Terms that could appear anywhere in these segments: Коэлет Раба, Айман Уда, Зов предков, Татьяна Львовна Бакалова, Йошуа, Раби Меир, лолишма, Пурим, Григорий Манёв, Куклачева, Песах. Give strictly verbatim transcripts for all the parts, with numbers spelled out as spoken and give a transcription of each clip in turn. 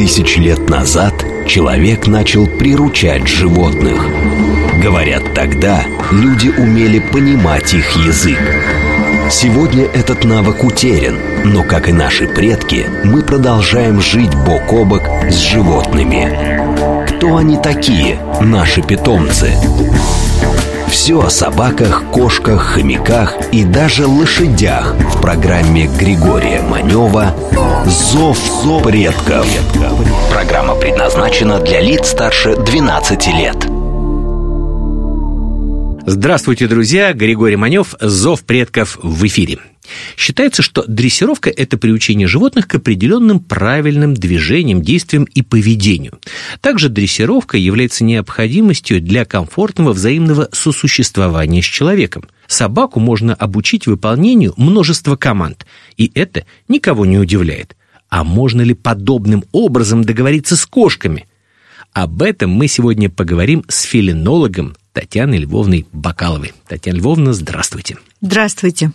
тысяч лет назад человек начал приручать животных. Говорят, тогда люди умели понимать их язык. Сегодня этот навык утерян, но, как и наши предки, мы продолжаем жить бок о бок с животными. Кто они такие, наши питомцы? Все о собаках, кошках, хомяках и даже лошадях в программе Григория Манёва «Зов предков». Программа предназначена для лиц старше двенадцати лет. Здравствуйте, друзья! Григорий Манёв, «Зов предков» в эфире. Считается, что дрессировка – это приучение животных к определенным правильным движениям, действиям и поведению. Также дрессировка является необходимостью для комфортного взаимного сосуществования с человеком. Собаку можно обучить выполнению множества команд, и это никого не удивляет. А можно ли подобным образом договориться с кошками? Об этом мы сегодня поговорим с фелинологом Татьяной Львовной Бакаловой. Татьяна Львовна, здравствуйте. Здравствуйте.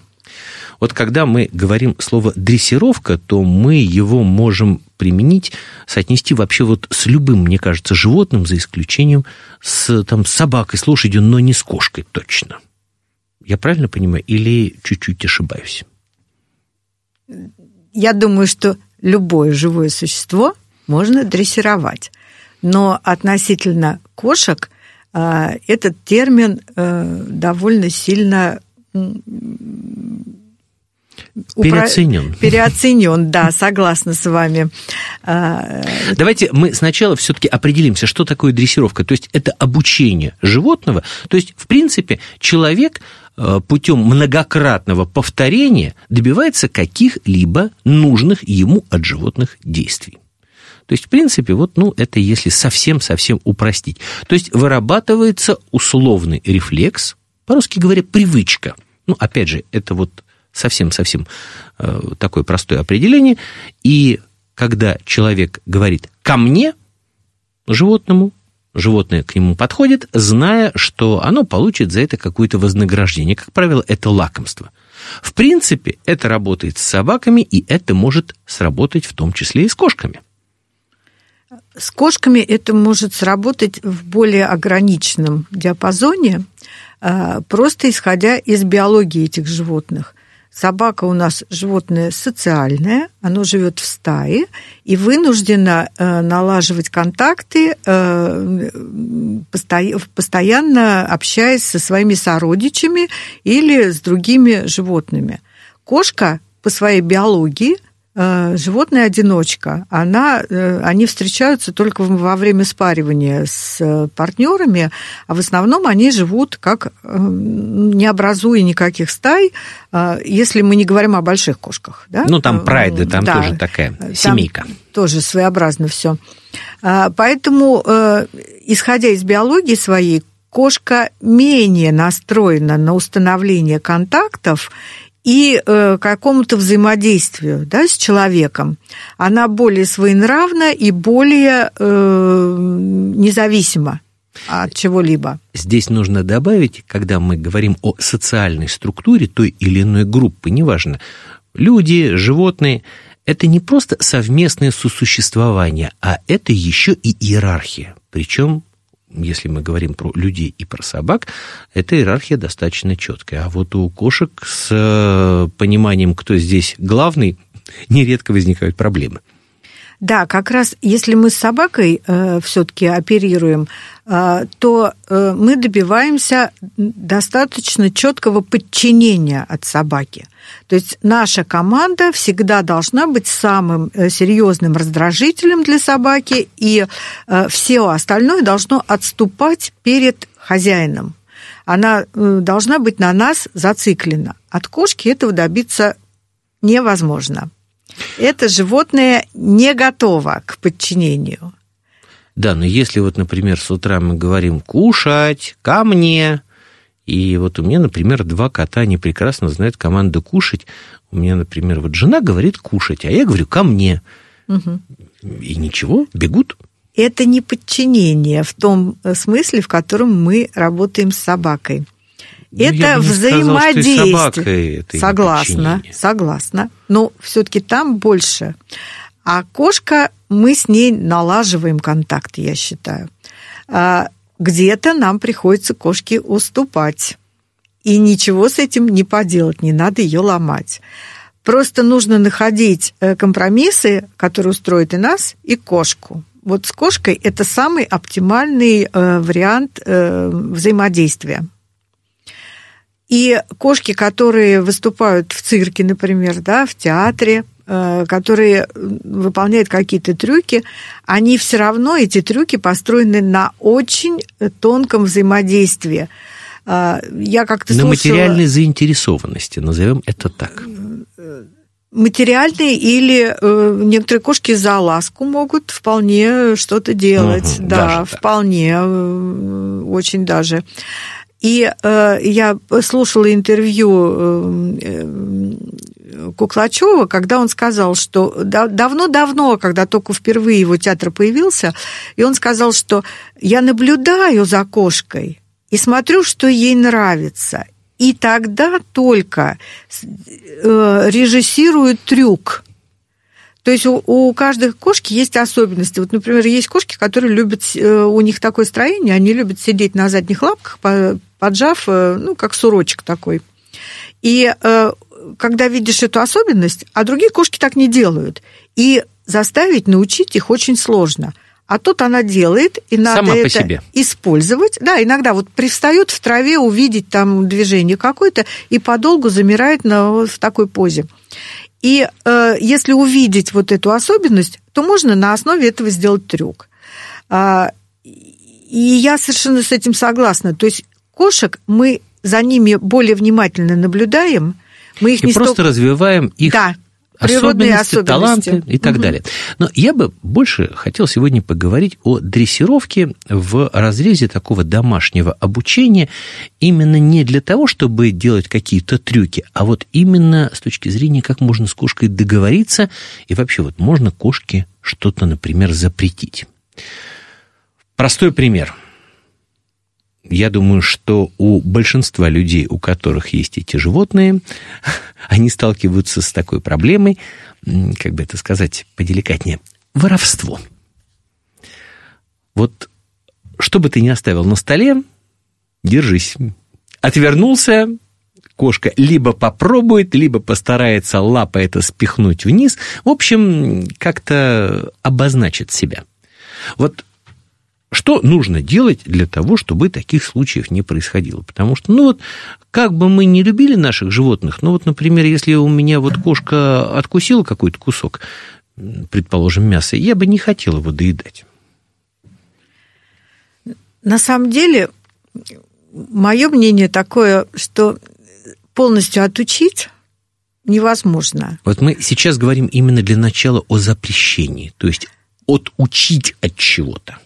Вот когда мы говорим слово «дрессировка», то мы его можем применить, соотнести вообще вот с любым, мне кажется, животным, за исключением с, там, с собакой, с лошадью, но не с кошкой точно. Я правильно понимаю или чуть-чуть ошибаюсь? Я думаю, что любое живое существо можно дрессировать. Но относительно кошек этот термин довольно сильно... Переоценен. Упро... Переоценен, да, согласна с вами. Давайте мы сначала все-таки определимся, что такое дрессировка. То есть это обучение животного. То есть, в принципе, человек путем многократного повторения добивается каких-либо нужных ему от животных действий. То есть, в принципе, вот, ну, это если совсем-совсем упростить. То есть вырабатывается условный рефлекс, по-русски говоря, привычка. Ну, опять же, это вот совсем-совсем э, такое простое определение. И когда человек говорит «ко мне» животному, животное к нему подходит, зная, что оно получит за это какое-то вознаграждение. Как правило, это лакомство. В принципе, это работает с собаками, и это может сработать в том числе и с кошками. С кошками это может сработать в более ограниченном диапазоне, просто исходя из биологии этих животных. Собака у нас животное социальное, оно живет в стае и вынуждено налаживать контакты, постоянно общаясь со своими сородичами или с другими животными. Кошка по своей биологии животное-одиночка, она, они встречаются только во время спаривания с партнерами, а в основном они живут, как не образуя никаких стай, если мы не говорим о больших кошках. Да? Ну, там прайды, там да, тоже такая семейка. Тоже своеобразно все. Поэтому, исходя из биологии своей, кошка менее настроена на установление контактов и э, какому-то взаимодействию, да, с человеком. Она более своенравна и более э, независима от чего-либо. Здесь нужно добавить, когда мы говорим о социальной структуре той или иной группы, неважно, люди, животные, это не просто совместное сосуществование, а это еще и иерархия. Причем, если мы говорим про людей и про собак, эта иерархия достаточно четкая. А вот у кошек с пониманием, кто здесь главный, нередко возникают проблемы. Да, как раз если мы с собакой э, все-таки оперируем, э, то э, мы добиваемся достаточно четкого подчинения от собаки. То есть наша команда всегда должна быть самым серьезным раздражителем для собаки, и э, все остальное должно отступать перед хозяином. Она э, должна быть на нас зациклена. От кошки этого добиться невозможно. Это животное не готово к подчинению. Да, но если вот, например, с утра мы говорим «кушать», «ко мне», и вот у меня, например, два кота, они прекрасно знают команду «кушать». У меня, например, вот жена говорит «кушать», а я говорю «ко мне». Угу. И ничего, бегут. Это не подчинение в том смысле, в котором мы работаем с собакой. Это ну, взаимодействие. Сказал, собака, это согласна, согласна. Но все-таки там больше А кошка, мы с ней налаживаем контакт, я считаю. Где-то нам приходится кошке уступать. И ничего с этим не поделать, не надо ее ломать. Просто нужно находить компромиссы, которые устроят и нас, и кошку. Вот с кошкой это самый оптимальный вариант взаимодействия. И кошки, которые выступают в цирке, например, да, в театре, которые выполняют какие-то трюки, они все равно, эти трюки построены на очень тонком взаимодействии. Я как-то слышала... На материальной заинтересованности, назовем это так. Материальные или э, некоторые кошки за ласку могут вполне что-то делать. Угу, да, вполне, э, очень даже. И э, я слушала интервью э, э, Куклачева, когда он сказал, что да, давно-давно, когда только впервые его театр появился, и он сказал, что я наблюдаю за кошкой и смотрю, что ей нравится. И тогда только режиссируют трюк. То есть у, у каждой кошки есть особенности. Вот, например, есть кошки, которые любят... У них такое строение, они любят сидеть на задних лапках, поджав, ну, как сурочек такой. И когда видишь эту особенность, а другие кошки так не делают. И заставить, научить их очень сложно. А тут она делает, и надо сама это себе использовать. Да, иногда вот привстает в траве, увидеть там движение какое-то, и подолгу замирает на, в такой позе. И э, если увидеть вот эту особенность, то можно на основе этого сделать трюк. А, и я совершенно с этим согласна. То есть кошек мы за ними более внимательно наблюдаем. Мы их и не просто столько... развиваем их... Да. Особенности, особенности, таланты и так угу. далее. Но я бы больше хотел сегодня поговорить о дрессировке в разрезе такого домашнего обучения, именно не для того, чтобы делать какие-то трюки, а вот именно с точки зрения, как можно с кошкой договориться, и вообще вот можно кошке что-то, например, запретить. Простой пример. Я думаю, что у большинства людей, у которых есть эти животные, они сталкиваются с такой проблемой, как бы это сказать поделикатнее, воровство. Вот что бы ты ни оставил на столе, держись. Отвернулся, кошка либо попробует, либо постарается лапой это спихнуть вниз. В общем, как-то обозначит себя. Вот что нужно делать для того, чтобы таких случаев не происходило? Потому что, ну вот, как бы мы ни любили наших животных, ну вот, например, если у меня вот кошка откусила какой-то кусок, предположим, мяса, я бы не хотела его доедать. На самом деле, мое мнение такое, что полностью отучить невозможно. Вот мы сейчас говорим именно для начала о запрещении, то есть отучить от чего-то.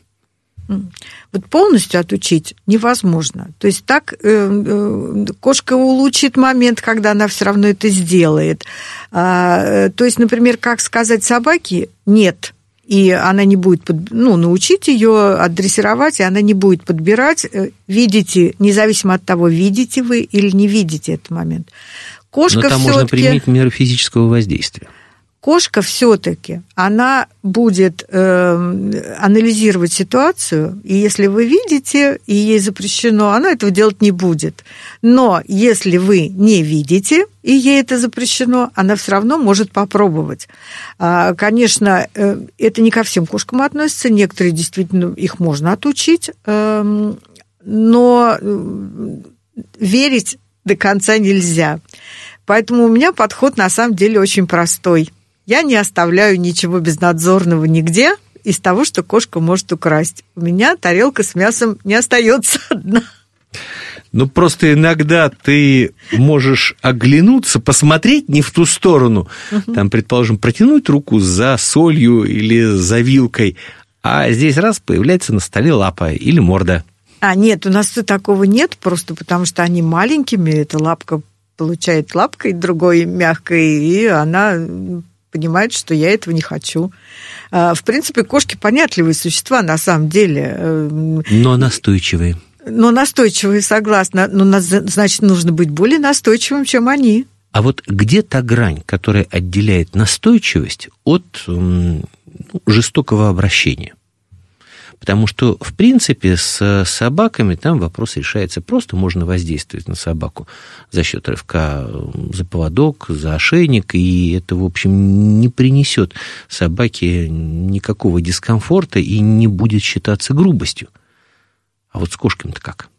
Вот полностью отучить невозможно. То есть так кошка улучшит момент, когда она все равно это сделает. То есть, например, как сказать собаке «нет», и она не будет, ну, научить ее отдрессировать, и она не будет подбирать, видите, независимо от того, видите вы или не видите этот момент. Кошка Но там можно применить меры физического воздействия. Кошка все-таки, она будет э, анализировать ситуацию, и если вы видите, и ей запрещено, она этого делать не будет. Но если вы не видите, и ей это запрещено, она все равно может попробовать. А, конечно, э, это не ко всем кошкам относится, некоторые действительно их можно отучить, э, но верить до конца нельзя. Поэтому у меня подход на самом деле очень простой. Я не оставляю ничего безнадзорного нигде из того, что кошка может украсть. У меня тарелка с мясом не остается одна. Ну, просто иногда ты можешь оглянуться, посмотреть не в ту сторону. Угу. Там, предположим, протянуть руку за солью или за вилкой, а здесь раз появляется на столе лапа или морда. А, нет, у нас такого нет, просто потому что они маленькими, эта лапка получает лапкой другой мягкой, и она... понимает, что я этого не хочу. В принципе, кошки понятливые существа, на самом деле. Но настойчивые. Но настойчивые, согласна. Но, значит, нужно быть более настойчивым, чем они. А вот где та грань, которая отделяет настойчивость от ну, жестокого обращения? Потому что, в принципе, с собаками там вопрос решается просто. Можно воздействовать на собаку за счет рывка за поводок, за ошейник, и это, в общем, не принесет собаке никакого дискомфорта и не будет считаться грубостью. А вот с кошками-то как?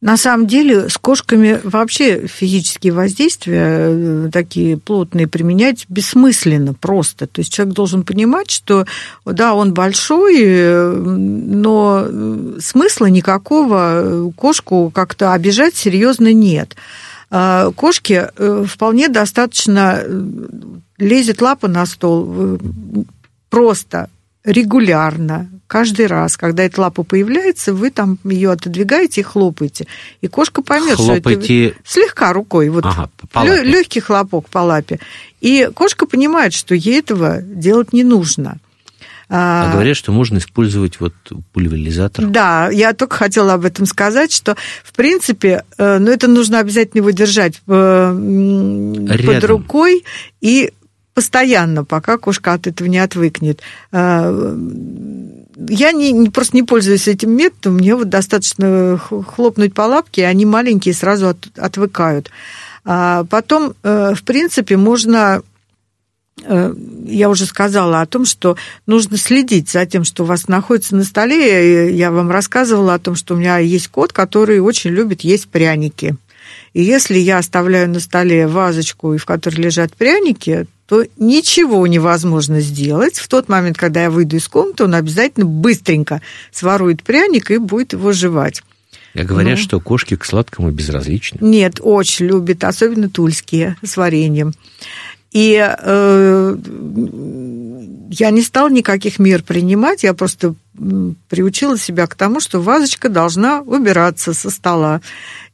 На самом деле, с кошками вообще физические воздействия такие плотные применять бессмысленно просто. То есть человек должен понимать, что, да, он большой, но смысла никакого кошку как-то обижать серьезно нет. Кошке вполне достаточно лезет лапа на стол просто, регулярно. Каждый раз, когда эта лапа появляется, вы там ее отодвигаете и хлопаете. И кошка поймет, хлопаете... что это слегка рукой, вот ага, легкий хлопок по лапе. И кошка понимает, что ей этого делать не нужно. А, а говорят, что можно использовать вот пульверизатор. Да, я только хотела об этом сказать, что, в принципе, ну, это нужно обязательно его держать рядом. Под рукой и постоянно, пока кошка от этого не отвыкнет. Я не, не, просто не пользуюсь этим методом. Мне вот достаточно хлопнуть по лапке, они маленькие, сразу от, отвыкают. А потом, в принципе, можно... Я уже сказала о том, что нужно следить за тем, что у вас находится на столе. Я вам рассказывала о том, что у меня есть кот, который очень любит есть пряники. И если я оставляю на столе вазочку, в которой лежат пряники, то ничего невозможно сделать. В тот момент, когда я выйду из комнаты, он обязательно быстренько сворует пряник и будет его жевать. А говорят, ну, что кошки к сладкому безразличны. Нет, очень любят, особенно тульские, с вареньем. И э, я не стала никаких мер принимать, я просто приучила себя к тому, что вазочка должна убираться со стола.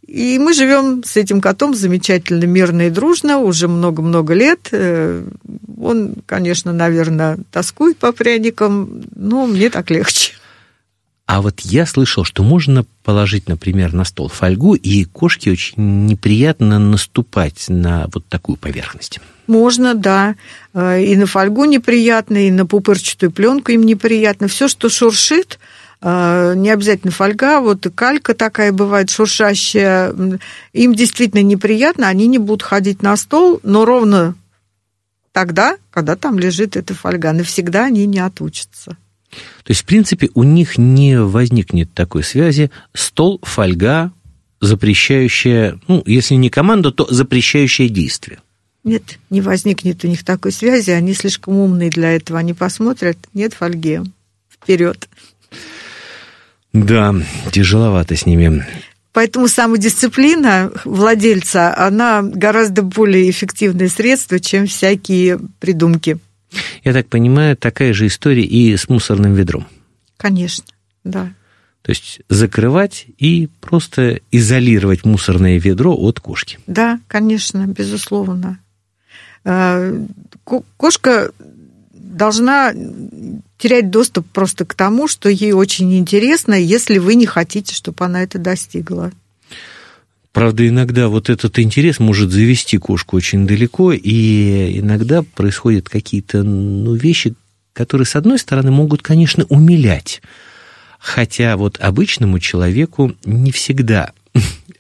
И мы живем с этим котом замечательно, мирно и дружно уже много-много лет. Он, конечно, наверное, тоскует по пряникам, но мне так легче. А вот я слышал, что можно положить, например, на стол фольгу, и кошке очень неприятно наступать на вот такую поверхность. Можно, да. И на фольгу неприятно, и на пупырчатую пленку им неприятно. Все, что шуршит, не обязательно фольга, вот калька такая бывает шуршащая, им действительно неприятно, они не будут ходить на стол, но ровно тогда, когда там лежит эта фольга, навсегда они не отучатся. То есть, в принципе, у них не возникнет такой связи стол, фольга, запрещающая, ну, если не команда, то запрещающее действие. Нет, не возникнет у них такой связи, они слишком умные для этого, они посмотрят, нет фольги, вперед. Да, тяжеловато с ними. Поэтому самодисциплина владельца, она гораздо более эффективное средство, чем всякие придумки. Я так понимаю, такая же история и с мусорным ведром. Конечно, да. То есть закрывать и просто изолировать мусорное ведро от кошки. Да, конечно, безусловно. Кошка должна терять доступ просто к тому, что ей очень интересно, если вы не хотите, чтобы она это достигла. Правда, иногда вот этот интерес может завести кошку очень далеко, и иногда происходят какие-то ну, вещи, которые, с одной стороны, могут, конечно, умилять. Хотя вот обычному человеку не всегда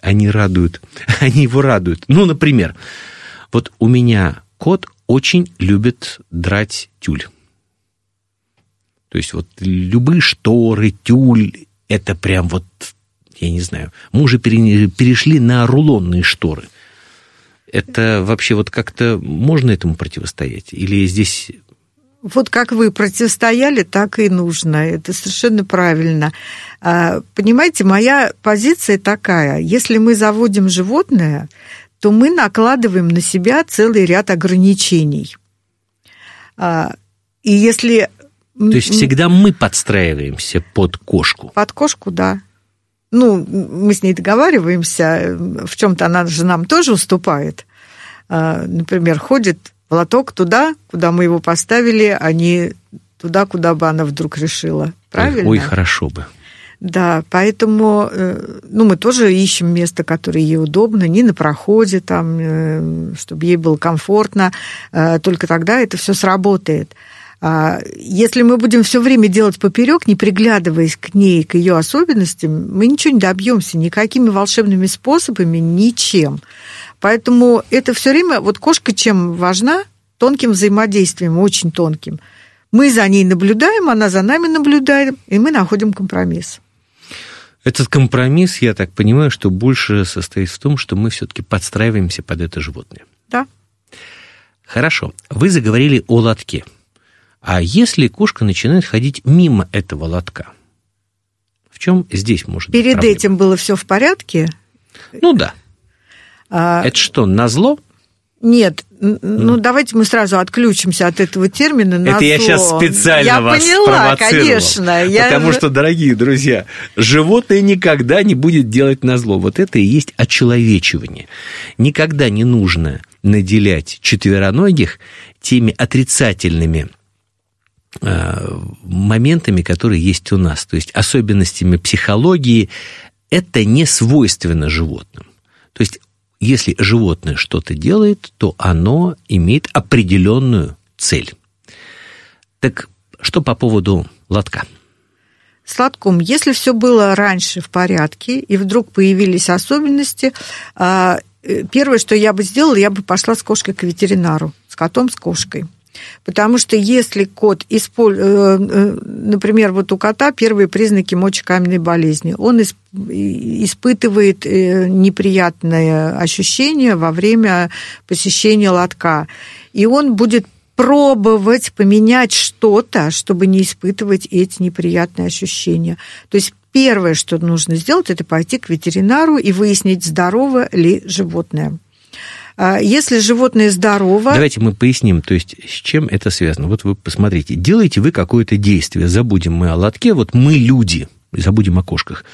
они радуют, они его радуют. Ну, например, вот у меня кот очень любит драть тюль. То есть вот любые шторы, тюль, это прям вот, я не знаю, мы уже перешли на рулонные шторы. Это вообще вот как-то можно этому противостоять? Или здесь... Вот как вы противостояли, так и нужно. Это совершенно правильно. Понимаете, моя позиция такая. Если мы заводим животное, то мы накладываем на себя целый ряд ограничений. И если... То есть всегда мы подстраиваемся под кошку? Под кошку, да. Ну, мы с ней договариваемся, в чем-то она же нам тоже уступает. Например, ходит в лоток туда, куда мы его поставили, а не туда, куда бы она вдруг решила. Правильно? Ой, ой, хорошо бы. Да, поэтому ну, мы тоже ищем место, которое ей удобно, не на проходе, там, чтобы ей было комфортно. Только тогда это все сработает. Если мы будем все время делать поперек, не приглядываясь к ней, к ее особенностям, мы ничего не добьемся, никакими волшебными способами, ничем. Поэтому это все время, вот кошка чем важна? Тонким взаимодействием, очень тонким. Мы за ней наблюдаем, она за нами наблюдает, и мы находим компромисс. Этот компромисс, я так понимаю, что больше состоит в том, что мы все-таки подстраиваемся под это животное. Да. Хорошо. Вы заговорили о лотке. А если кошка начинает ходить мимо этого лотка, в чем здесь может быть проблема? Перед этим было все в порядке? Ну да. А... Это что, назло? Нет, ну давайте мы сразу отключимся от этого термина. Назло. Это я сейчас специально я вас поняла, спровоцировал. Конечно, я... Потому что, дорогие друзья, животное никогда не будет делать назло. Вот это и есть очеловечивание. Никогда не нужно наделять четвероногих теми отрицательными моментами, которые есть у нас, то есть особенностями психологии. Это не свойственно животным. То есть если животное что-то делает, то оно имеет определенную цель. Так что по поводу лотка? С лотком. Если все было раньше в порядке, и вдруг появились особенности, первое, что я бы сделала, я бы пошла с кошкой к ветеринару, с котом, с кошкой. Потому что если кот, использ... например, вот у кота первые признаки мочекаменной болезни, он испытывает неприятные ощущения во время посещения лотка, и он будет пробовать поменять что-то, чтобы не испытывать эти неприятные ощущения. То есть первое, что нужно сделать, это пойти к ветеринару и выяснить, здорово ли животное. Если животное здорово... Давайте мы поясним, то есть с чем это связано. Вот вы посмотрите, делаете вы какое-то действие, забудем мы о лотке, вот мы люди, забудем о кошках,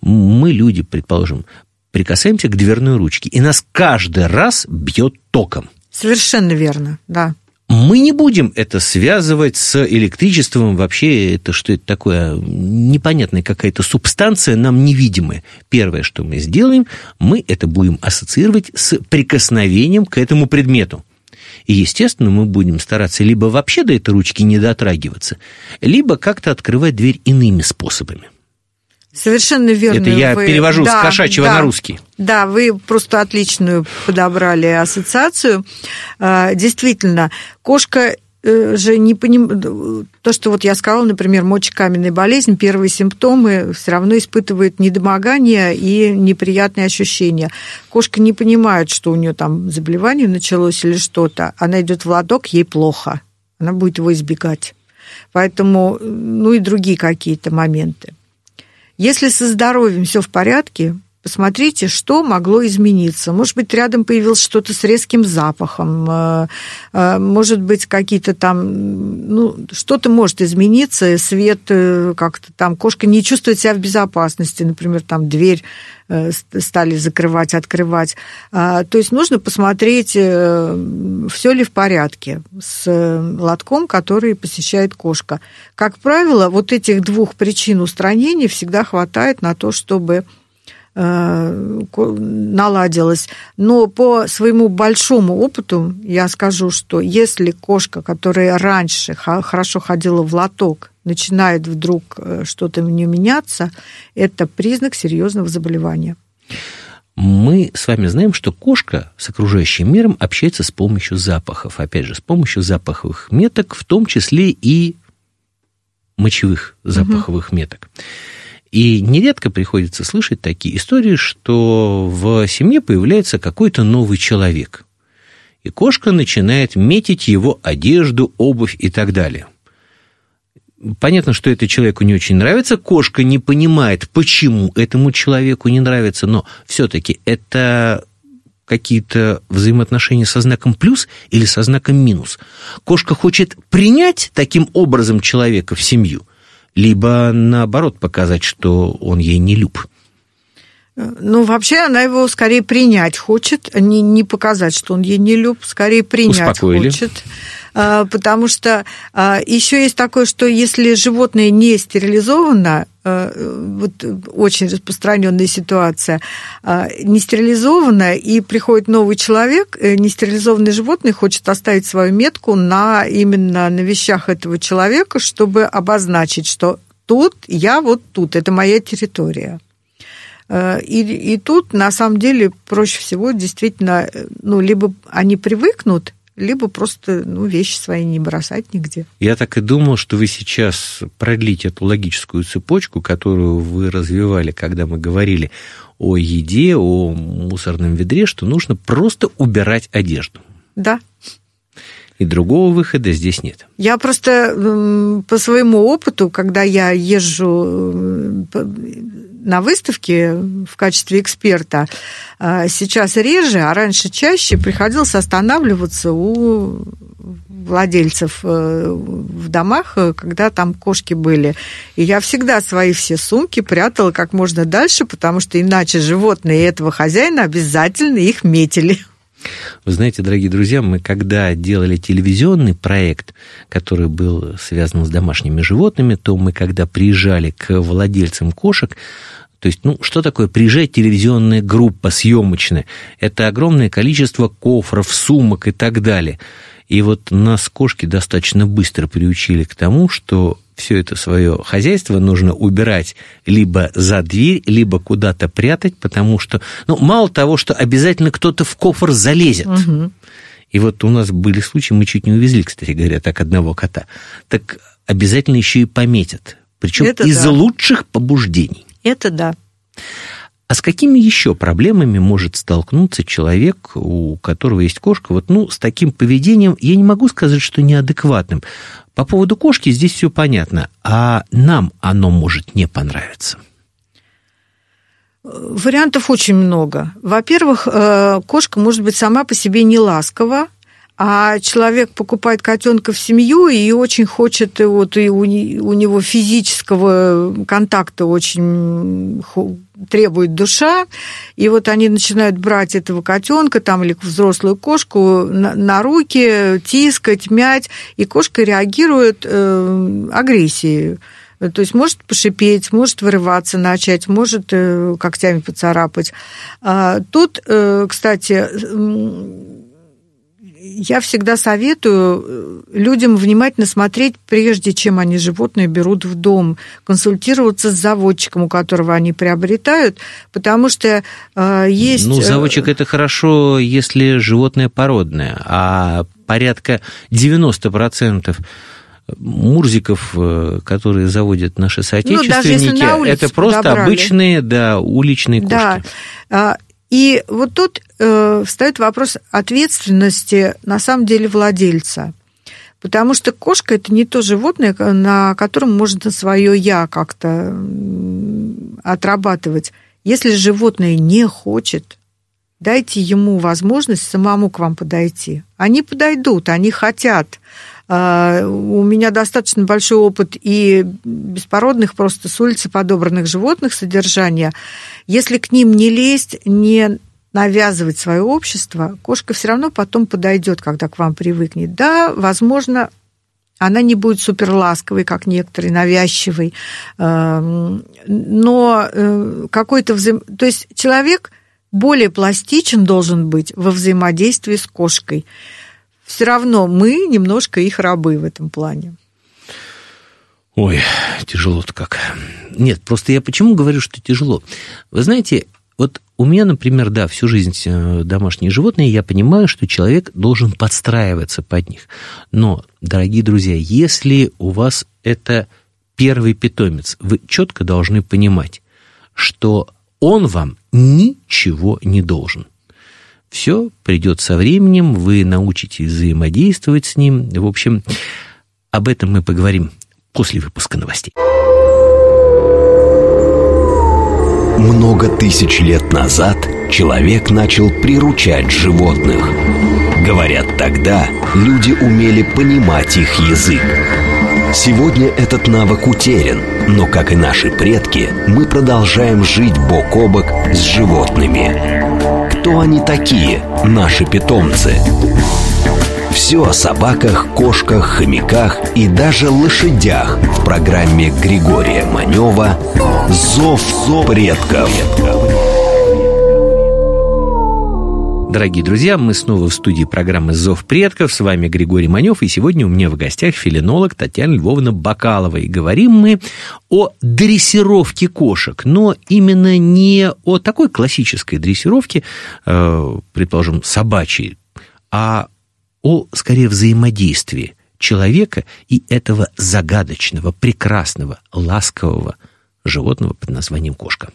мы люди, предположим, прикасаемся к дверной ручке, и нас каждый раз бьет током. Совершенно верно, да. Мы не будем это связывать с электричеством, вообще это что это такое, непонятная какая-то субстанция, нам невидимая. Первое, что мы сделаем, мы это будем ассоциировать с прикосновением к этому предмету. И, естественно, мы будем стараться либо вообще до этой ручки не дотрагиваться, либо как-то открывать дверь иными способами. Совершенно верно. Это я вы... перевожу да, с кошачьего да, на русский. Да, вы просто отличную подобрали ассоциацию. Действительно, кошка же не поним... То, что вот я сказала, например, мочекаменная болезнь, первые симптомы все равно испытывают недомогание и неприятные ощущения. Кошка не понимает, что у нее там заболевание началось или что-то. Она идет в лоток, ей плохо. Она будет его избегать. Поэтому, ну и другие какие-то моменты. Если со здоровьем все в порядке, посмотрите, что могло измениться. Может быть, рядом появилось что-то с резким запахом, может быть, какие-то там, ну, что-то может измениться, свет как-то там, кошка не чувствует себя в безопасности, например, там дверь стали закрывать, открывать. То есть нужно посмотреть, все ли в порядке с лотком, который посещает кошка. Как правило, вот этих двух причин устранения всегда хватает на то, чтобы наладилось. Но по своему большому опыту я скажу, что если кошка, которая раньше хорошо ходила в лоток, начинает вдруг что-то в нее меняться, это признак серьезного заболевания. Мы с вами знаем, что кошка с окружающим миром общается с помощью запахов. Опять же, с помощью запаховых меток, в том числе и мочевых запаховых угу. меток. И нередко приходится слышать такие истории, что в семье появляется какой-то новый человек, и кошка начинает метить его одежду, обувь и так далее. Понятно, что этому человеку не очень нравится, кошка не понимает, почему этому человеку не нравится, но все-таки это какие-то взаимоотношения со знаком плюс или со знаком минус. Кошка хочет принять таким образом человека в семью, либо, наоборот, показать, что он ей не люб. Ну, вообще, она его скорее принять хочет, не, не показать, что он ей не люб, скорее принять Успокоили. Хочет. Потому что еще есть такое, что если животное не стерилизовано, вот очень распространенная ситуация, нестерилизованная, и приходит новый человек, нестерилизованный животный хочет оставить свою метку на, именно на вещах этого человека, чтобы обозначить, что тут, я вот тут, это моя территория. И, и тут, на самом деле, проще всего действительно, ну, либо они привыкнут, либо просто, ну, вещи свои не бросать нигде. Я так и думал, что вы сейчас продлите эту логическую цепочку, которую вы развивали, когда мы говорили о еде, о мусорном ведре, что нужно просто убирать одежду. Да. И другого выхода здесь нет. Я просто по своему опыту, когда я езжу на выставке в качестве эксперта, сейчас реже, а раньше чаще приходилось останавливаться у владельцев в домах, когда там кошки были. И я всегда свои все сумки прятала как можно дальше, потому что иначе животные этого хозяина обязательно их метили. Вы знаете, дорогие друзья, мы когда делали телевизионный проект, который был связан с домашними животными, то мы когда приезжали к владельцам кошек, то есть, ну, что такое приезжает телевизионная группа съемочная? Это огромное количество кофров, сумок и так далее. И вот нас кошки достаточно быстро приучили к тому, что все это свое хозяйство нужно убирать либо за дверь, либо куда-то прятать, потому что, ну, мало того, что обязательно кто-то в кофр залезет. Угу. И вот у нас были случаи, мы чуть не увезли, кстати говоря, так одного кота. Так обязательно еще и пометят. Причем из да. лучших побуждений. Это да. А с какими еще проблемами может столкнуться человек, у которого есть кошка? Вот, ну, с таким поведением я не могу сказать, что неадекватным. По поводу кошки здесь все понятно, а нам оно может не понравиться. Вариантов очень много. Во-первых, кошка может быть сама по себе не ласкова, а человек покупает котенка в семью и очень хочет, вот, и у него физического контакта очень требует душа, и вот они начинают брать этого котенка там, или взрослую кошку на, на руки, тискать, мять, и кошка реагирует э, агрессией. То есть может пошипеть, может вырываться начать, может э, когтями поцарапать. А тут, э, кстати... Я всегда советую людям внимательно смотреть, прежде чем они животное берут в дом, консультироваться с заводчиком, у которого они приобретают, потому что э, есть... Ну, заводчик – это хорошо, если животное породное, а порядка девяносто процентов мурзиков, которые заводят наши соотечественники, ну, это просто подобрали. Обычные, да, уличные кошки. Да. И вот тут э, встает вопрос ответственности, на самом деле, владельца. Потому что кошка – это не то животное, на котором можно свое «я» как-то отрабатывать. Если животное не хочет, дайте ему возможность самому к вам подойти. Они подойдут, они хотят. Э, у меня достаточно большой опыт и беспородных, просто с улицы подобранных животных содержания. Если к ним не лезть, не навязывать свое общество, кошка все равно потом подойдет, когда к вам привыкнет. Да, возможно, она не будет суперласковой, как некоторые, навязчивой, но какой-то взаим... То есть человек более пластичен должен быть во взаимодействии с кошкой. Все равно мы немножко их рабы в этом плане. Ой, тяжело-то как. Нет, просто я почему говорю, что тяжело? Вы знаете, вот у меня, например, да, всю жизнь домашние животные, я понимаю, что человек должен подстраиваться под них. Но, дорогие друзья, если у вас это первый питомец, вы четко должны понимать, что он вам ничего не должен. Все придет со временем, вы научитесь взаимодействовать с ним. В общем, об этом мы поговорим после выпуска новостей. Много тысяч лет назад человек начал приручать животных. Говорят, тогда люди умели понимать их язык. Сегодня этот навык утерян, но, как и наши предки, мы продолжаем жить бок о бок с животными. Кто они такие, наши питомцы? Все о собаках, кошках, хомяках и даже лошадях в программе Григория Манёва «Зов предков». Дорогие друзья, мы снова в студии программы «Зов предков». С вами Григорий Манёв. И сегодня у меня в гостях фелинолог Татьяна Львовна Бакалова. И говорим мы о дрессировке кошек. Но именно не о такой классической дрессировке, предположим, собачьей, а о, скорее, взаимодействии человека и этого загадочного, прекрасного, ласкового животного под названием кошка.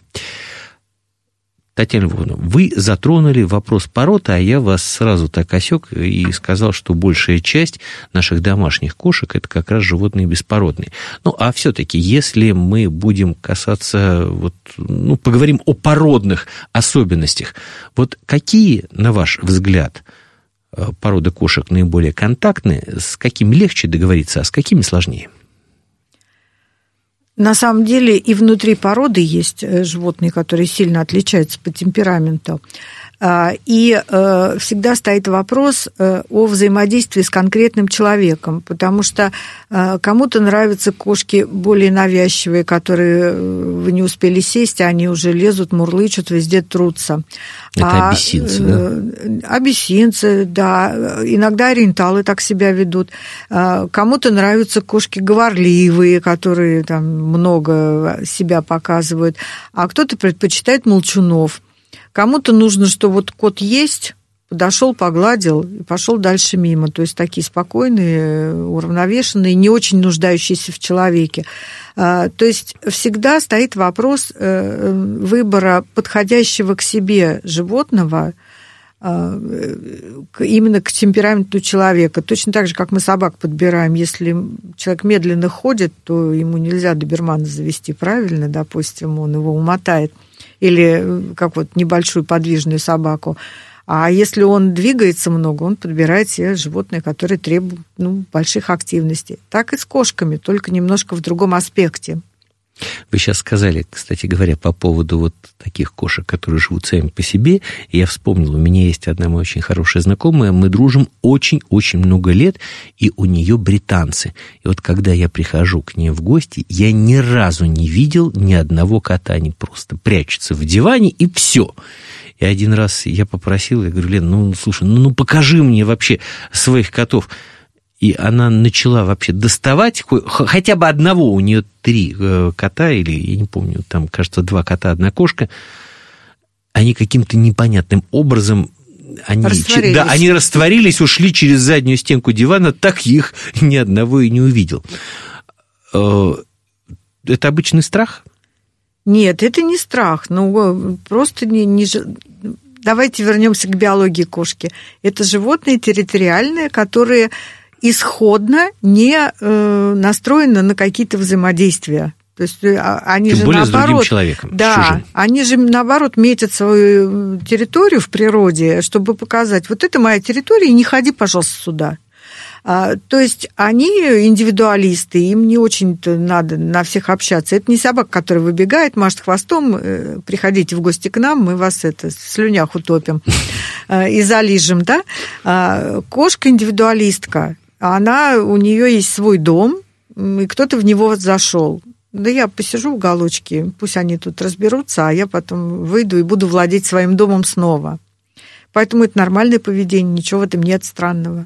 Татьяна Львовна, вы затронули вопрос пород, а я вас сразу так осек и сказал, что большая часть наших домашних кошек – это как раз животные беспородные. Ну, а все-таки, если мы будем касаться, вот, ну, поговорим о породных особенностях, вот какие, на ваш взгляд, породы кошек наиболее контактны, с каким легче договориться, а с какими сложнее? На самом деле и внутри породы есть животные, которые сильно отличаются по темпераменту. И всегда стоит вопрос о взаимодействии с конкретным человеком, потому что кому-то нравятся кошки более навязчивые, которые вы не успели сесть, а они уже лезут, мурлычут, везде трутся. Это а, абиссинцы, да? Абиссинцы, да. Иногда ориенталы так себя ведут. Кому-то нравятся кошки говорливые, которые там много себя показывают, а кто-то предпочитает молчунов. Кому-то нужно, что вот кот есть, подошел, погладил и пошел дальше мимо. То есть такие спокойные, уравновешенные, не очень нуждающиеся в человеке. То есть всегда стоит вопрос выбора подходящего к себе животного, именно к темпераменту человека. Точно так же, как мы собак подбираем. Если человек медленно ходит, то ему нельзя добермана завести правильно, допустим, он его умотает. Или как вот небольшую подвижную собаку. А если он двигается много, он подбирает себе животные, которые требуют, ну, больших активностей. Так и с кошками, только немножко в другом аспекте. Вы сейчас сказали, кстати говоря, по поводу вот таких кошек, которые живут сами по себе. Я вспомнил, у меня есть одна моя очень хорошая знакомая, мы дружим очень-очень много лет, и у нее британцы. И вот когда я прихожу к ней в гости, я ни разу не видел ни одного кота, они просто прячутся в диване, и все. И один раз я попросил, я говорю: Лен, ну, слушай, ну, ну покажи мне вообще своих котов. И она начала вообще доставать хотя бы одного. У нее три кота, или, я не помню, там, кажется, два кота, одна кошка. Они каким-то непонятным образом... Они растворились. Да, они растворились, ушли через заднюю стенку дивана. Так их ни одного и не увидел. Это обычный страх? Нет, это не страх. Ну, просто не... не... Давайте вернемся к биологии кошки. Это животные территориальные, которые... исходно не э, настроены на какие-то взаимодействия. То есть они Тем же более наоборот, с другим человеком, да, с чужим. Они же наоборот метят свою территорию в природе, чтобы показать: вот это моя территория, и не ходи, пожалуйста, сюда. А, то есть они индивидуалисты, им не очень-то надо на всех общаться. Это не собака, которая выбегает, машет хвостом: приходите в гости к нам, мы вас это, в слюнях утопим и залижем, да? Кошка индивидуалистка. Она, у нее есть свой дом, и кто-то в него зашел. Да я посижу в уголочке, пусть они тут разберутся, а я потом выйду и буду владеть своим домом снова. Поэтому это нормальное поведение, ничего в этом нет странного.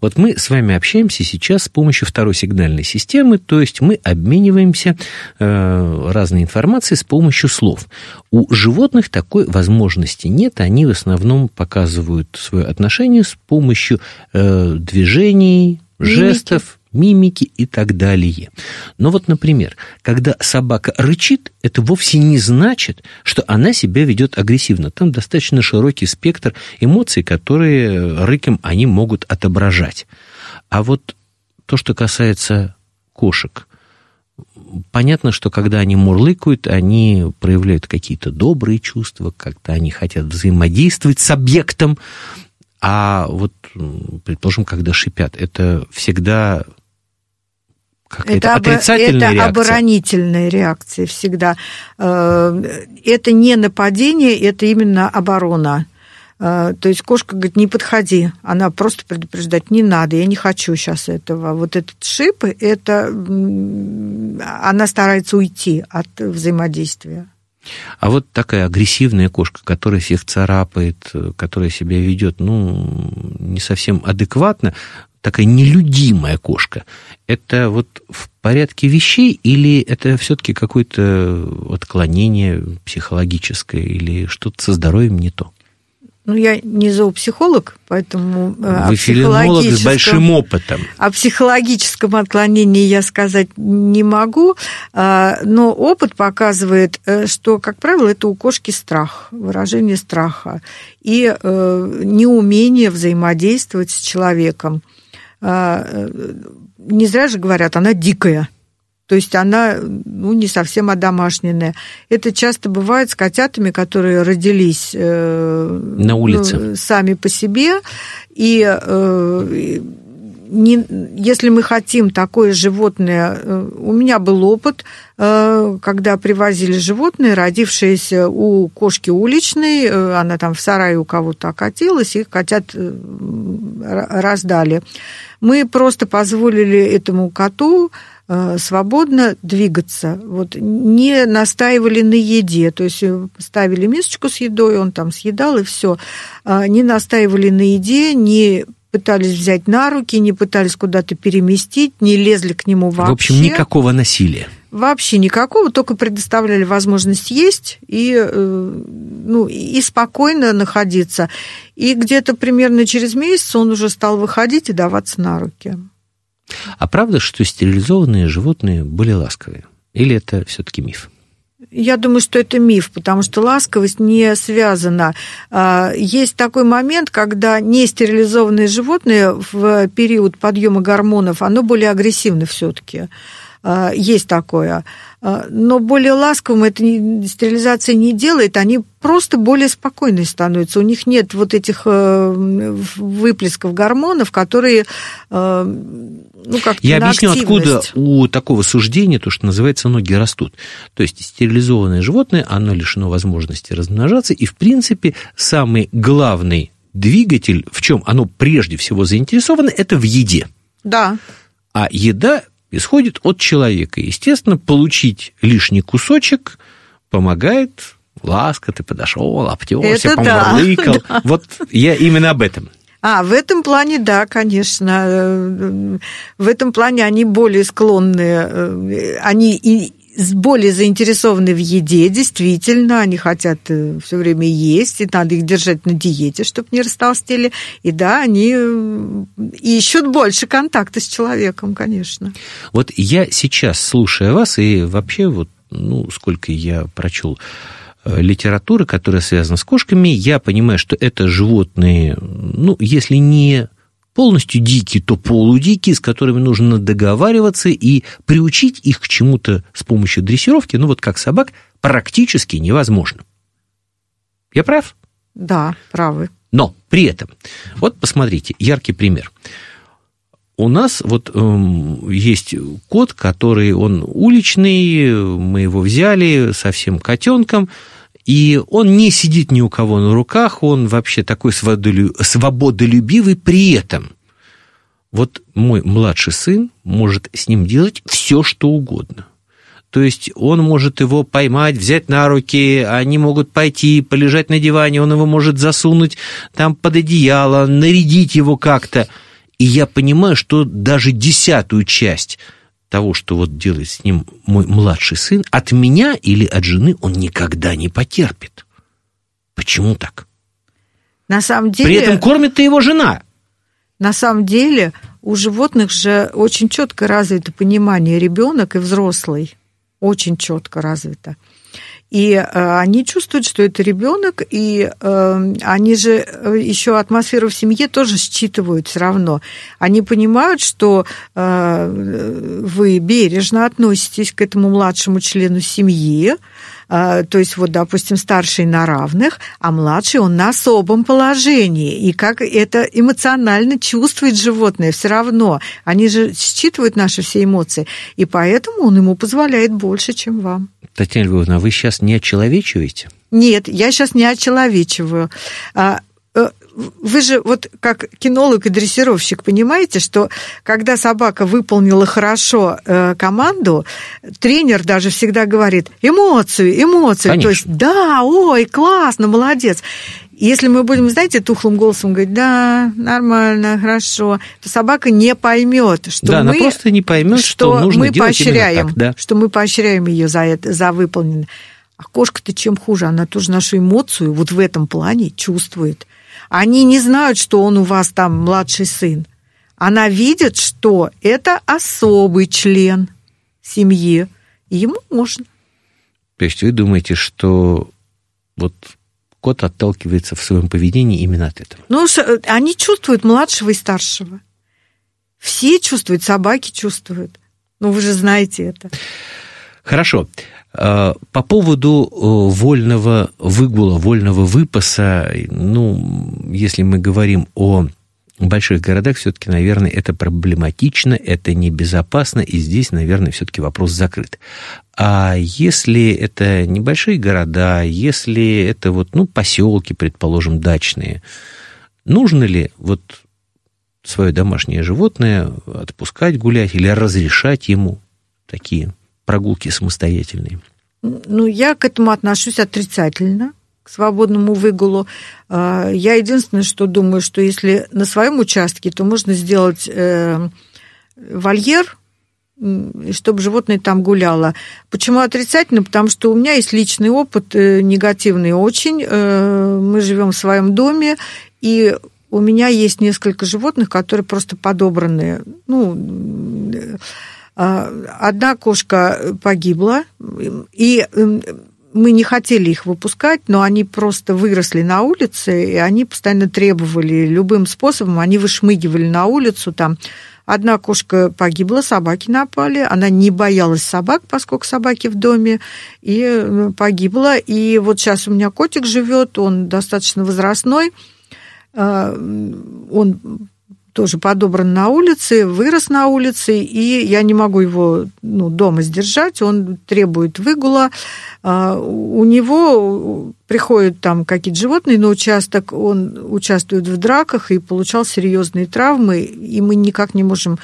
Вот мы с вами общаемся сейчас с помощью второй сигнальной системы, то есть мы обмениваемся э, разной информацией с помощью слов. У животных такой возможности нет, они в основном показывают свое отношение с помощью э, движений, мимики, жестов, мимики и так далее. Но вот, например, когда собака рычит, это вовсе не значит, что она себя ведет агрессивно. Там достаточно широкий спектр эмоций, которые рыком они могут отображать. А вот то, что касается кошек, понятно, что когда они мурлыкают, они проявляют какие-то добрые чувства, как-то они хотят взаимодействовать с объектом. А вот, предположим, когда шипят, это всегда... Какая-то это отрицательная реакция? Это оборонительная реакция всегда. Это не нападение, это именно оборона. То есть кошка говорит, не подходи. Она просто предупреждает, не надо, я не хочу сейчас этого. Вот этот шип, это она старается уйти от взаимодействия. А вот такая агрессивная кошка, которая всех царапает, которая себя ведет, ну, не совсем адекватно, такая нелюдимая кошка, это вот в порядке вещей или это все-таки какое-то отклонение психологическое или что-то со здоровьем не то? Ну, я не зоопсихолог, поэтому... Вы филинолог с большим опытом. О психологическом отклонении я сказать не могу, но опыт показывает, что, как правило, это у кошки страх, выражение страха и неумение взаимодействовать с человеком. Не зря же говорят, она дикая. То есть она, ну, не совсем одомашненная. Это часто бывает с котятами, которые родились э, на улице, ну, сами по себе. И э, не, если мы хотим такое животное... Э, у меня был опыт, э, когда привозили животное, родившееся у кошки уличной, э, она там в сарае у кого-то окатилась, и котят э, раздали. Мы просто позволили этому коту свободно двигаться. Вот, не настаивали на еде. То есть ставили мисочку с едой, он там съедал, и все. Не настаивали на еде, не пытались взять на руки, не пытались куда-то переместить, не лезли к нему вообще. В общем, никакого насилия. Вообще никакого, только предоставляли возможность есть и, ну, и спокойно находиться. И где-то примерно через месяц он уже стал выходить и даваться на руки. А правда, что стерилизованные животные были ласковые? Или это все-таки миф? Я думаю, что это миф, потому что ласковость не связана. Есть такой момент, когда нестерилизованные животные в период подъема гормонов, оно более агрессивно все-таки. Есть такое. Но более ласковым это стерилизация не делает, они просто более спокойные становятся. У них нет вот этих выплесков гормонов, которые, ну, как-то Я на объясню, активность. Откуда у такого суждения, то, что называется, ноги растут. То есть стерилизованное животное, оно лишено возможности размножаться, и, в принципе, самый главный двигатель, в чем оно прежде всего заинтересовано, это в еде. Да. А еда... исходит от человека. Естественно, получить лишний кусочек помогает. Ласка, ты подошел, обтерся, помурлыкал. Да. Вот я именно об этом. А, в этом плане, да, конечно. В этом плане они более склонны, они и более заинтересованы в еде, действительно. Они хотят все время есть, и надо их держать на диете, чтобы не растолстели. И да, они ищут больше контакта с человеком, конечно. Вот я сейчас, слушая вас, и вообще, вот, ну, сколько я прочел литературы, которая связана с кошками, я понимаю, что это животные, ну, если не... полностью дикие, то полудикие, с которыми нужно договариваться и приучить их к чему-то с помощью дрессировки, ну вот как собак, практически невозможно. Я прав? Да, правы. Но при этом, вот посмотрите, яркий пример. У нас вот э, есть кот, который, он уличный, мы его взяли совсем котенком, и он не сидит ни у кого на руках, он вообще такой свободолюбивый при этом. Вот мой младший сын может с ним делать все, что угодно. То есть он может его поймать, взять на руки, они могут пойти, полежать на диване, он его может засунуть там под одеяло, нарядить его как-то. И я понимаю, что даже десятую часть того, что вот делает с ним мой младший сын, от меня или от жены он никогда не потерпит. Почему так? На самом деле... При этом кормит-то его жена. На самом деле у животных же очень четко развито понимание ребенок и взрослый. Очень четко развито. И э, они чувствуют, что это ребенок, и э, они же еще атмосферу в семье тоже считывают все равно. Они понимают, что э, вы бережно относитесь к этому младшему члену семьи, э, то есть, вот, допустим, старший на равных, а младший он на особом положении. И как это эмоционально чувствует животное все равно. Они же считывают наши все эмоции, и поэтому он ему позволяет больше, чем вам. Татьяна Львовна, вы сейчас не очеловечиваете? Нет, я сейчас не очеловечиваю. вы же вот как кинолог и дрессировщик понимаете, что когда собака выполнила хорошо э, команду, тренер даже всегда говорит «эмоцию, эмоцию». Конечно. То есть «да, ой, классно, молодец». Если мы будем, знаете, тухлым голосом говорить, да, нормально, хорошо, то собака не поймет, что да, мы, она просто не поймет, что, что нужно мы делать поощряем, именно так, да? Что мы поощряем ее за это, за выполненное. А кошка-то чем хуже, она тоже нашу эмоцию вот в этом плане чувствует. Они не знают, что он у вас там младший сын. Она видит, что это особый член семьи, и ему можно. То есть вы думаете, что вот кот отталкивается в своем поведении именно от этого? Ну, они чувствуют младшего и старшего. Все чувствуют, собаки чувствуют. Ну, вы же знаете это. Хорошо. По поводу вольного выгула, вольного выпаса, ну, если мы говорим о больших городах, все-таки, наверное, это проблематично, это небезопасно, и здесь, наверное, все-таки вопрос закрыт. А если это небольшие города, если это вот, ну, поселки, предположим, дачные, нужно ли вот свое домашнее животное отпускать гулять или разрешать ему такие прогулки самостоятельные? Ну, я к этому отношусь отрицательно, к свободному выгулу. Я единственное, что думаю, что если на своем участке, то можно сделать вольер, чтобы животное там гуляло. Почему отрицательно? Потому что у меня есть личный опыт, негативный очень. Мы живем в своем доме, и у меня есть несколько животных, которые просто подобраны. Ну, одна кошка погибла, и мы не хотели их выпускать, но они просто выросли на улице, и они постоянно требовали любым способом, они вышмыгивали на улицу там. Одна кошка погибла, собаки напали. Она не боялась собак, поскольку собаки в доме, и погибла. И вот сейчас у меня котик живет, он достаточно возрастной. Он тоже подобран на улице, вырос на улице, и я не могу его ну, дома сдержать. Он требует выгула. У него приходят там какие-то животные на участок, он участвует в драках и получал серьезные травмы, и мы никак не можем.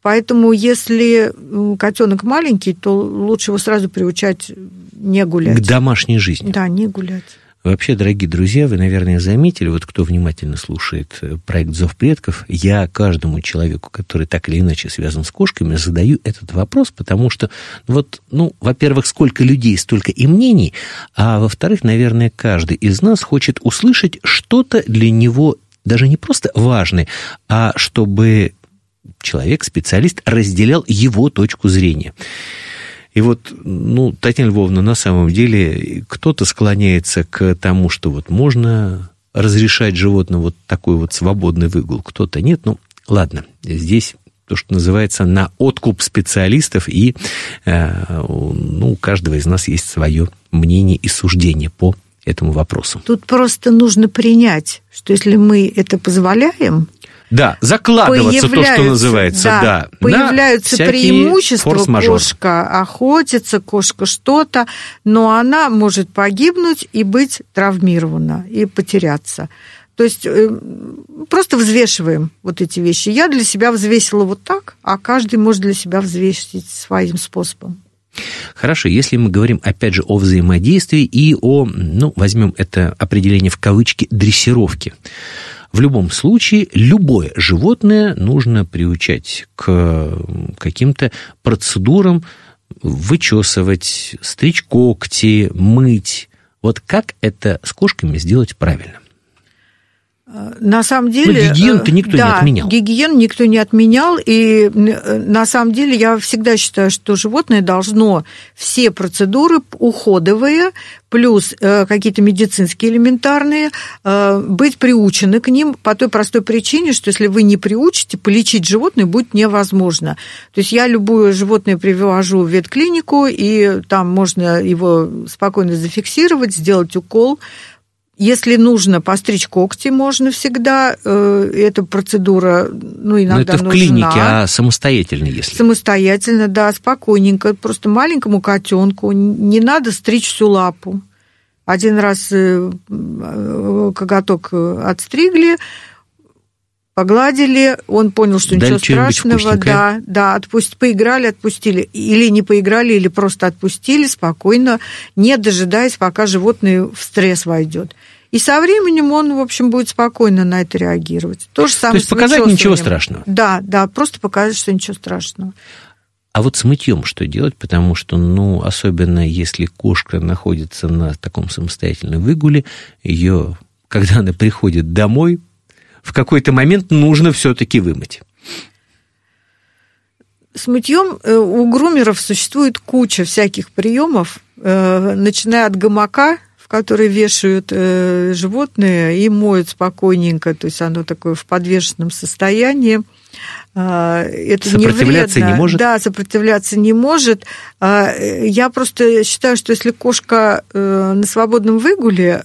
Поэтому если котенок маленький, то лучше его сразу приучать не гулять. К домашней жизни. Да, не гулять. Вообще, дорогие друзья, вы, наверное, заметили, вот кто внимательно слушает проект «Зов предков», я каждому человеку, который так или иначе связан с кошками, задаю этот вопрос, потому что, вот, ну, во-первых, сколько людей, столько и мнений, а во-вторых, наверное, каждый из нас хочет услышать что-то для него даже не просто важное, а чтобы человек, специалист, разделял его точку зрения. И вот, ну, Татьяна Львовна, на самом деле, кто-то склоняется к тому, что вот можно разрешать животному вот такой вот свободный выгул, кто-то нет. Ну, ладно, здесь то, что называется, на откуп специалистов, и э, ну, у каждого из нас есть свое мнение и суждение по этому вопросу. Тут просто нужно принять, что если мы это позволяем... Да, закладываться, то, что называется. Да, да, появляются преимущества, кошка охотится, кошка что-то, но она может погибнуть и быть травмирована, и потеряться. То есть просто взвешиваем вот эти вещи. Я для себя взвесила вот так, а каждый может для себя взвесить своим способом. Хорошо, если мы говорим, опять же, о взаимодействии и о, ну, возьмем это определение в кавычки, дрессировки. В любом случае, любое животное нужно приучать к каким-то процедурам, вычесывать, стричь когти, мыть. Вот как это с кошками сделать правильно? На самом деле... Ну, гигиену-то никто да, не отменял. Гигиену никто не отменял. И на самом деле я всегда считаю, что животное должно все процедуры уходовые, плюс какие-то медицинские элементарные, быть приучены к ним по той простой причине, что если вы не приучите, полечить животное будет невозможно. То есть я любое животное привожу в ветклинику, и там можно его спокойно зафиксировать, сделать укол. Если нужно, постричь когти можно всегда. Эта процедура, ну, иногда нужна. Но это в нужна. клинике, а самостоятельно, если? Самостоятельно, да, спокойненько. Просто маленькому котенку не надо стричь всю лапу. Один раз коготок отстригли, погладили, он понял, что ничего страшного, да, да, отпусть, поиграли, отпустили, или не поиграли, или просто отпустили спокойно, не дожидаясь, пока животное в стресс войдет. И со временем он, в общем, будет спокойно на это реагировать. То же самое. То есть показать ничего страшного. Да, да, просто показать, что ничего страшного. А вот с мытьем что делать? Потому что, ну, особенно если кошка находится на таком самостоятельном выгуле, ее, когда она приходит домой, в какой-то момент нужно все-таки вымыть. С мытьем у грумеров существует куча всяких приемов, начиная от гамака, в который вешают животные и моют спокойненько, то есть оно такое в подвешенном состоянии. Это сопротивляться не, не может? Да, сопротивляться не может. Я просто считаю, что если кошка на свободном выгуле,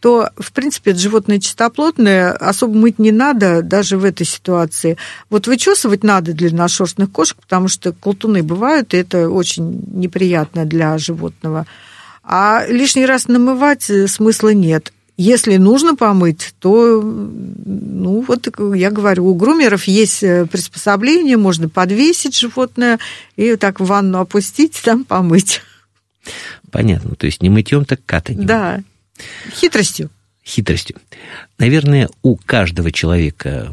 то, в принципе, это животное чистоплотное, особо мыть не надо даже в этой ситуации. Вот вычесывать надо длинношерстных кошек, потому что колтуны бывают, и это очень неприятно для животного. А лишний раз намывать смысла нет. Если нужно помыть, то, ну, вот я говорю, у грумеров есть приспособление, можно подвесить животное и так в ванну опустить, там помыть. Понятно, то есть не мытьем, так катанием. Да, хитростью. Хитростью. Наверное, у каждого человека,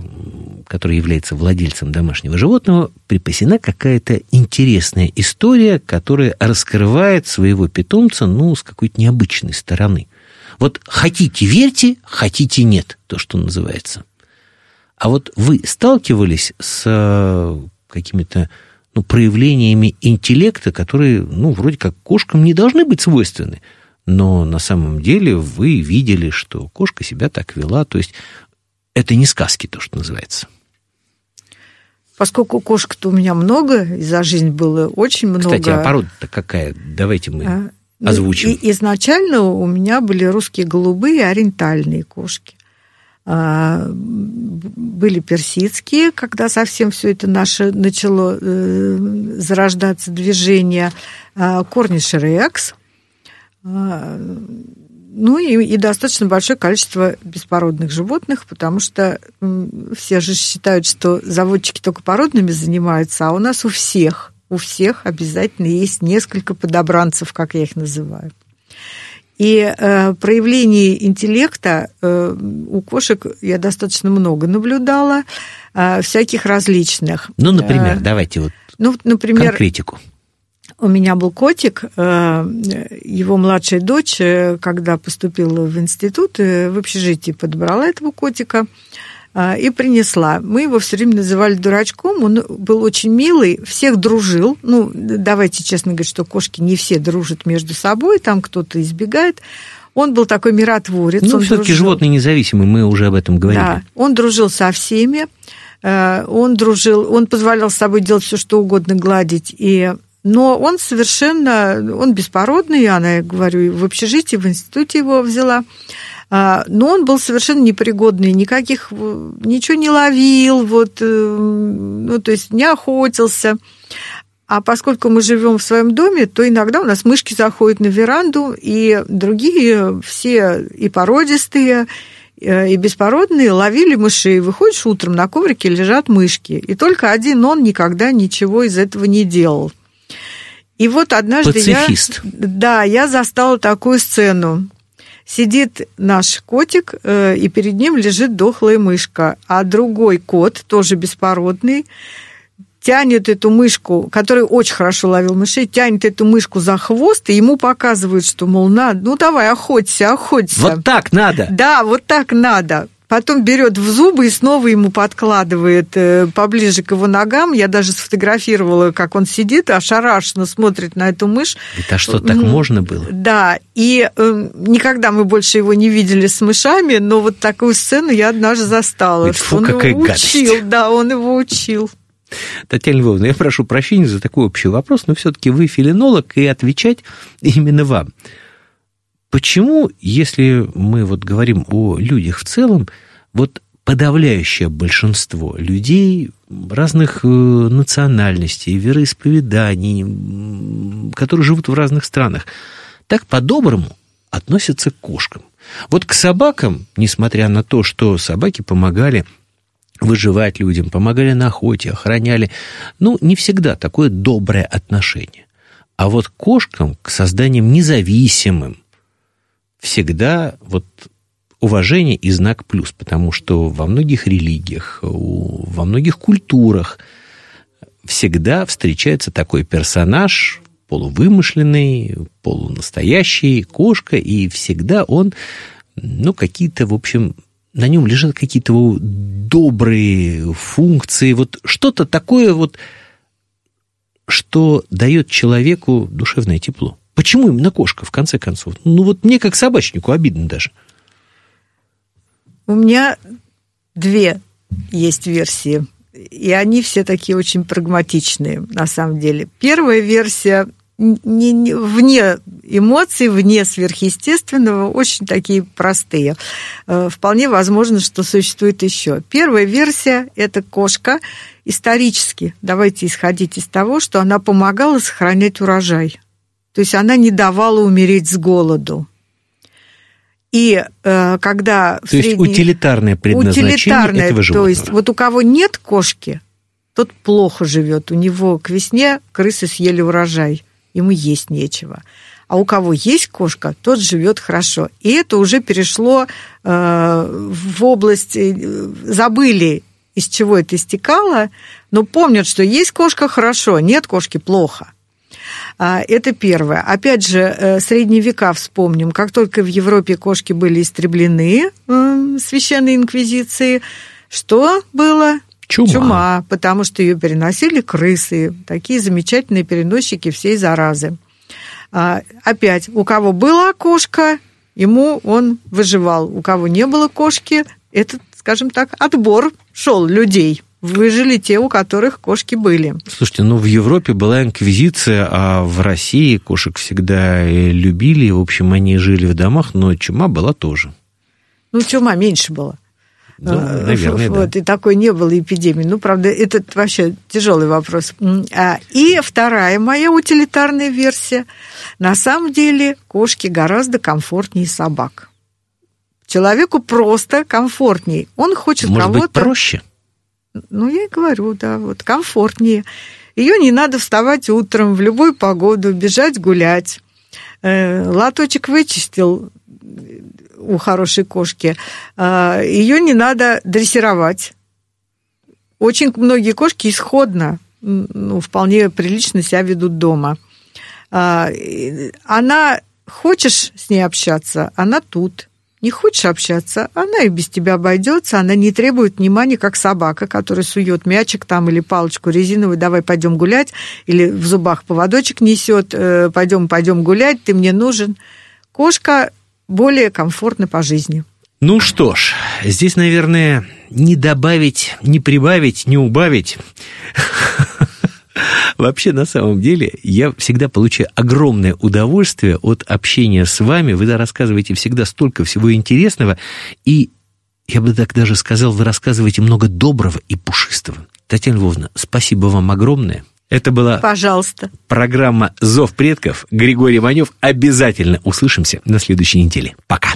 который является владельцем домашнего животного, припасена какая-то интересная история, которая раскрывает своего питомца, ну, с какой-то необычной стороны. Вот хотите верьте, хотите нет, то, что называется. А вот вы сталкивались с какими-то, ну, проявлениями интеллекта, которые, ну, вроде как кошкам не должны быть свойственны, но на самом деле вы видели, что кошка себя так вела, то есть это не сказки, то, что называется. Поскольку кошек-то у меня много, и за жизнь было очень много. Кстати, а порода-то какая? Давайте мы... А... Озвучим. Изначально у меня были русские голубые, ориентальные кошки. Были персидские, когда совсем все это наше начало зарождаться движение. Корниш рекс. Ну и, и достаточно большое количество беспородных животных, потому что все же считают, что заводчики только породными занимаются, а у нас у всех... У всех обязательно есть несколько подобранцев, как я их называю. И э, проявлений интеллекта э, у кошек я достаточно много наблюдала, э, всяких различных. Ну, например, э, давайте вот ну, например, конкретику. У меня был котик, э, его младшая дочь, когда поступила в институт, э, в общежитии подобрала этого котика. И принесла. Мы его все время называли дурачком, он был очень милый, всех дружил. Ну, давайте честно говорить, что кошки не все дружат между собой, там кто-то избегает. Он был такой миротворец. Ну, все-таки дружил... животные независимые, мы уже об этом говорили. Да, он дружил со всеми, он дружил, он позволял с собой делать все, что угодно, гладить. И... Но он совершенно, он беспородный, она, я говорю, в общежитии, в институте его взяла. Но он был совершенно непригодный, никаких, ничего не ловил, вот, ну, то есть не охотился. А поскольку мы живем в своем доме, то иногда у нас мышки заходят на веранду, и другие все и породистые, и беспородные ловили мышей. Выходишь утром, на коврике лежат мышки. И только один он никогда ничего из этого не делал. И вот однажды Пацифист. я... Да, я застала такую сцену. Сидит наш котик, и перед ним лежит дохлая мышка, а другой кот, тоже беспородный, тянет эту мышку, который очень хорошо ловил мышей, тянет эту мышку за хвост, и ему показывают, что, мол, надо, ну, давай, охоться, охоться. Вот так надо. Да, вот так надо. Потом берет в зубы и снова ему подкладывает поближе к его ногам. Я даже сфотографировала, как он сидит, ошарашенно смотрит на эту мышь. Это что, так можно было? Да, и э, никогда мы больше его не видели с мышами, но вот такую сцену я однажды застала. Ведь, фу, он какая его гадость. Учил, да, он его учил. Татьяна Львовна, я прошу прощения за такой общий вопрос, но все-таки вы фелинолог, и отвечать именно вам. Почему, если мы вот говорим о людях в целом, вот подавляющее большинство людей разных национальностей, вероисповеданий, которые живут в разных странах, так по-доброму относятся к кошкам. Вот к собакам, несмотря на то, что собаки помогали выживать людям, помогали на охоте, охраняли, ну, не всегда такое доброе отношение. А вот к кошкам, к созданиям независимым, всегда вот уважение и знак плюс, потому что во многих религиях, во многих культурах всегда встречается такой персонаж, полувымышленный, полунастоящий, кошка, и всегда он, ну, какие-то, в общем, на нем лежат какие-то добрые функции, вот что-то такое вот, что дает человеку душевное тепло. Почему именно кошка, в конце концов? Ну, вот мне, как собачнику, обидно даже. У меня две есть версии, и они все такие очень прагматичные, на самом деле. Первая версия не, не, вне эмоций, вне сверхъестественного, очень такие простые. Вполне возможно, что существует еще. Первая версия – это кошка. Исторически, давайте исходить из того, что она помогала сохранять урожай. То есть она не давала умереть с голоду. И э, когда... То средней... есть утилитарное предназначение утилитарное, этого животного. То есть вот у кого нет кошки, тот плохо живет. У него к весне крысы съели урожай, ему есть нечего. А у кого есть кошка, тот живет хорошо. И это уже перешло э, в область... Забыли, из чего это истекало, но помнят, что есть кошка – хорошо, нет кошки – плохо. Это первое. Опять же, средние века вспомним. Как только в Европе кошки были истреблены священной инквизицией, что было? Чума. Чума, потому что ее переносили крысы, такие замечательные переносчики всей заразы. Опять, у кого была кошка, ему он выживал. У кого не было кошки, этот, скажем так, отбор шел людей. Выжили те, у которых кошки были. Слушайте, ну в Европе была инквизиция, а в России кошек всегда любили. В общем, они жили в домах, но чума была тоже. Ну, чума меньше была. Ну, наверное, вот, да. И такой не было эпидемии. Ну, правда, это вообще тяжелый вопрос. И вторая моя утилитарная версия. На самом деле кошки гораздо комфортнее собак. Человеку просто комфортней. Он хочет кого-то... Может быть, проще? Ну, я и говорю, да, вот комфортнее. Ее не надо вставать утром в любую погоду, бежать гулять. Лоточек вычистил у хорошей кошки. Ее не надо дрессировать. Очень многие кошки исходно, ну, вполне прилично себя ведут дома. Она, хочешь с ней общаться, она тут. Не хочешь общаться, она и без тебя обойдется, она не требует внимания, как собака, которая сует мячик там или палочку резиновую, давай пойдем гулять, или в зубах поводочек несет, пойдем, пойдем гулять, ты мне нужен. Кошка более комфортна по жизни. Ну что ж, здесь, наверное, не добавить, не прибавить, не убавить. Вообще, на самом деле, я всегда получаю огромное удовольствие от общения с вами. Вы рассказываете всегда столько всего интересного. И я бы так даже сказал, вы рассказываете много доброго и пушистого. Татьяна Львовна, спасибо вам огромное. Это была Пожалуйста. Программа «Зов предков». Григорий Манёв. Обязательно услышимся на следующей неделе. Пока.